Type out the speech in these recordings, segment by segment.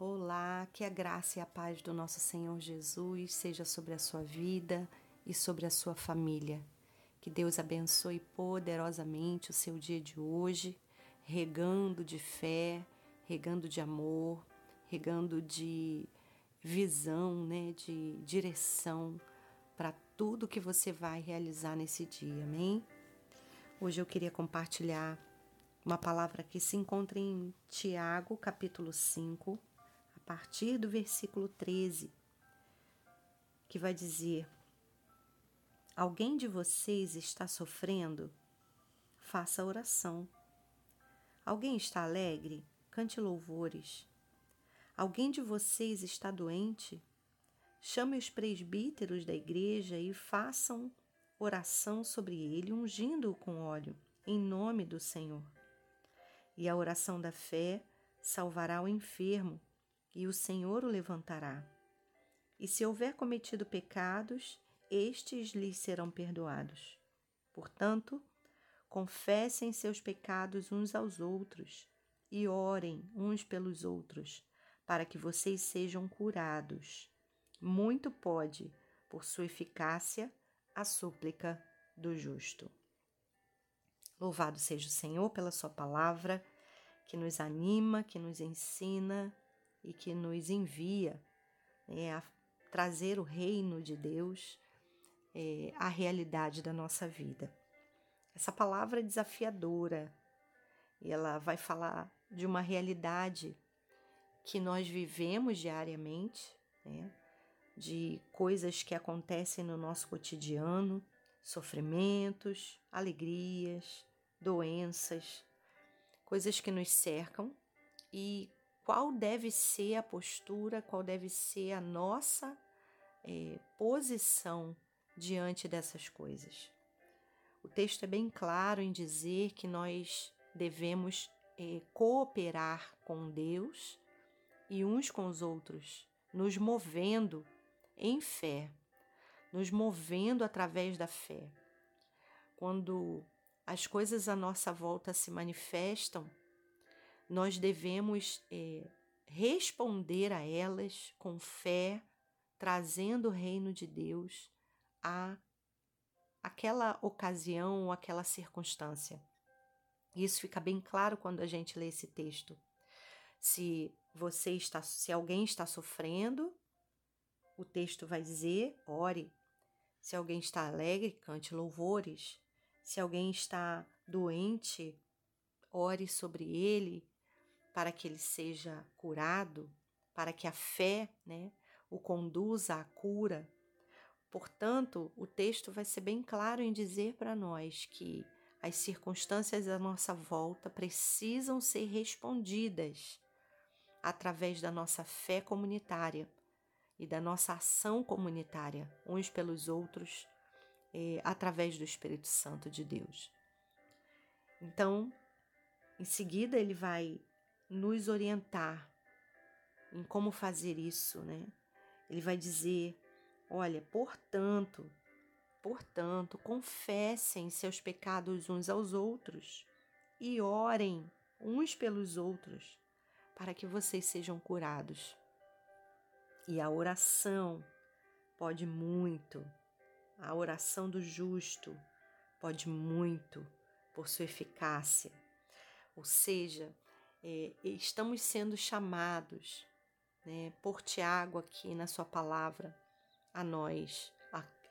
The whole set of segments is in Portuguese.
Olá, que a graça e a paz do nosso Senhor Jesus seja sobre a sua vida e sobre a sua família. Que Deus abençoe poderosamente o seu dia de hoje, regando de fé, regando de amor, regando de visão, de direção para tudo que você vai realizar nesse dia, amém? Hoje eu queria compartilhar uma palavra que se encontra em Tiago, capítulo 5, a partir do versículo 13, que vai dizer: alguém de vocês está sofrendo? Faça oração. Alguém está alegre? Cante louvores. Alguém de vocês está doente? Chame os presbíteros da igreja e façam oração sobre ele, ungindo-o com óleo, em nome do Senhor. E a oração da fé salvará o enfermo, e o Senhor o levantará. E se houver cometido pecados, estes lhes serão perdoados. Portanto, confessem seus pecados uns aos outros e orem uns pelos outros, para que vocês sejam curados. Muito pode, por sua eficácia, a súplica do justo. Louvado seja o Senhor pela sua palavra, que nos anima, que nos ensina e que nos envia a trazer o reino de Deus à realidade da nossa vida. Essa palavra é desafiadora e ela vai falar de uma realidade que nós vivemos diariamente, de coisas que acontecem no nosso cotidiano, sofrimentos, alegrias, doenças, coisas que nos cercam, e qual deve ser a postura, qual deve ser a nossa posição diante dessas coisas. O texto é bem claro em dizer que nós devemos cooperar com Deus e uns com os outros, nos movendo em fé, nos movendo através da fé. Quando as coisas à nossa volta se manifestam, nós devemos responder a elas com fé, trazendo o reino de Deus àquela ocasião, àquela circunstância. Isso fica bem claro quando a gente lê esse texto. Se alguém está sofrendo, o texto vai dizer: ore. Se alguém está alegre, cante louvores. Se alguém está doente, ore sobre ele, para que ele seja curado, para que a fé, o conduza à cura. Portanto, o texto vai ser bem claro em dizer para nós que as circunstâncias à nossa volta precisam ser respondidas através da nossa fé comunitária e da nossa ação comunitária, uns pelos outros, através do Espírito Santo de Deus. Então, em seguida, ele vai nos orientar em como fazer isso, Ele vai dizer: olha, portanto, confessem seus pecados uns aos outros e orem uns pelos outros, para que vocês sejam curados. E a oração pode muito, a oração do justo pode muito por sua eficácia. Ou seja, estamos sendo chamados, por Tiago aqui na sua palavra, a nós,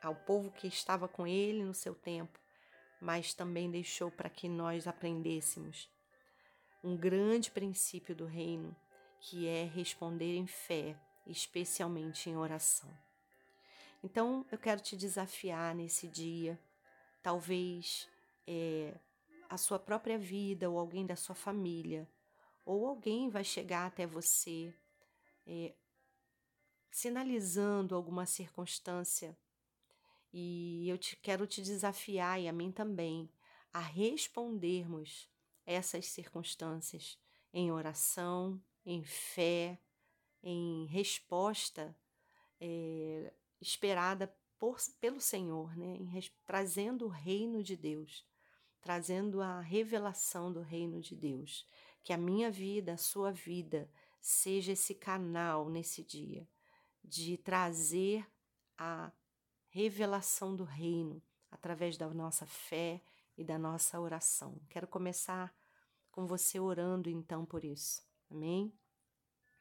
ao povo que estava com ele no seu tempo, mas também deixou para que nós aprendêssemos um grande princípio do reino, que é responder em fé, especialmente em oração. Então, eu quero te desafiar nesse dia, talvez a sua própria vida, ou alguém da sua família, ou alguém vai chegar até você sinalizando alguma circunstância, e eu quero te desafiar, e a mim também, a respondermos essas circunstâncias em oração, em fé, em resposta esperada pelo Senhor, trazendo o reino de Deus, trazendo a revelação do reino de Deus, que a minha vida, a sua vida seja esse canal nesse dia de trazer a revelação do reino através da nossa fé e da nossa oração. Quero começar com você orando então por isso. Amém?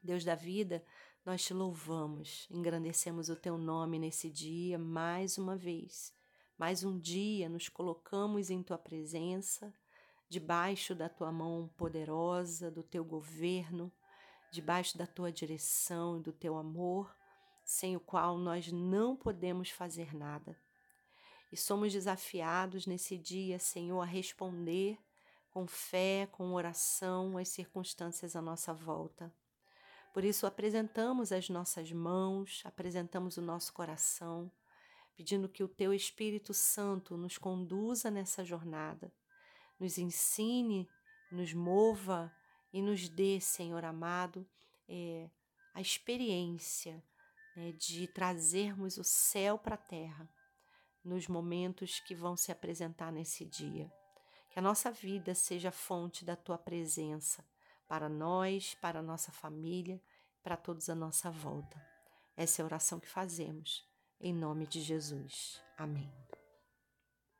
Deus da vida, nós te louvamos, engrandecemos o teu nome nesse dia mais uma vez. Mais um dia nos colocamos em tua presença, debaixo da tua mão poderosa, do teu governo, debaixo da tua direção e do teu amor, sem o qual nós não podemos fazer nada. E somos desafiados nesse dia, Senhor, a responder com fé, com oração, às circunstâncias à nossa volta. Por isso, apresentamos as nossas mãos, apresentamos o nosso coração, pedindo que o Teu Espírito Santo nos conduza nessa jornada, nos ensine, nos mova e nos dê, Senhor amado, a experiência de trazermos o céu para a terra nos momentos que vão se apresentar nesse dia. Que a nossa vida seja fonte da Tua presença para nós, para a nossa família, para todos à nossa volta. Essa é a oração que fazemos, em nome de Jesus. Amém.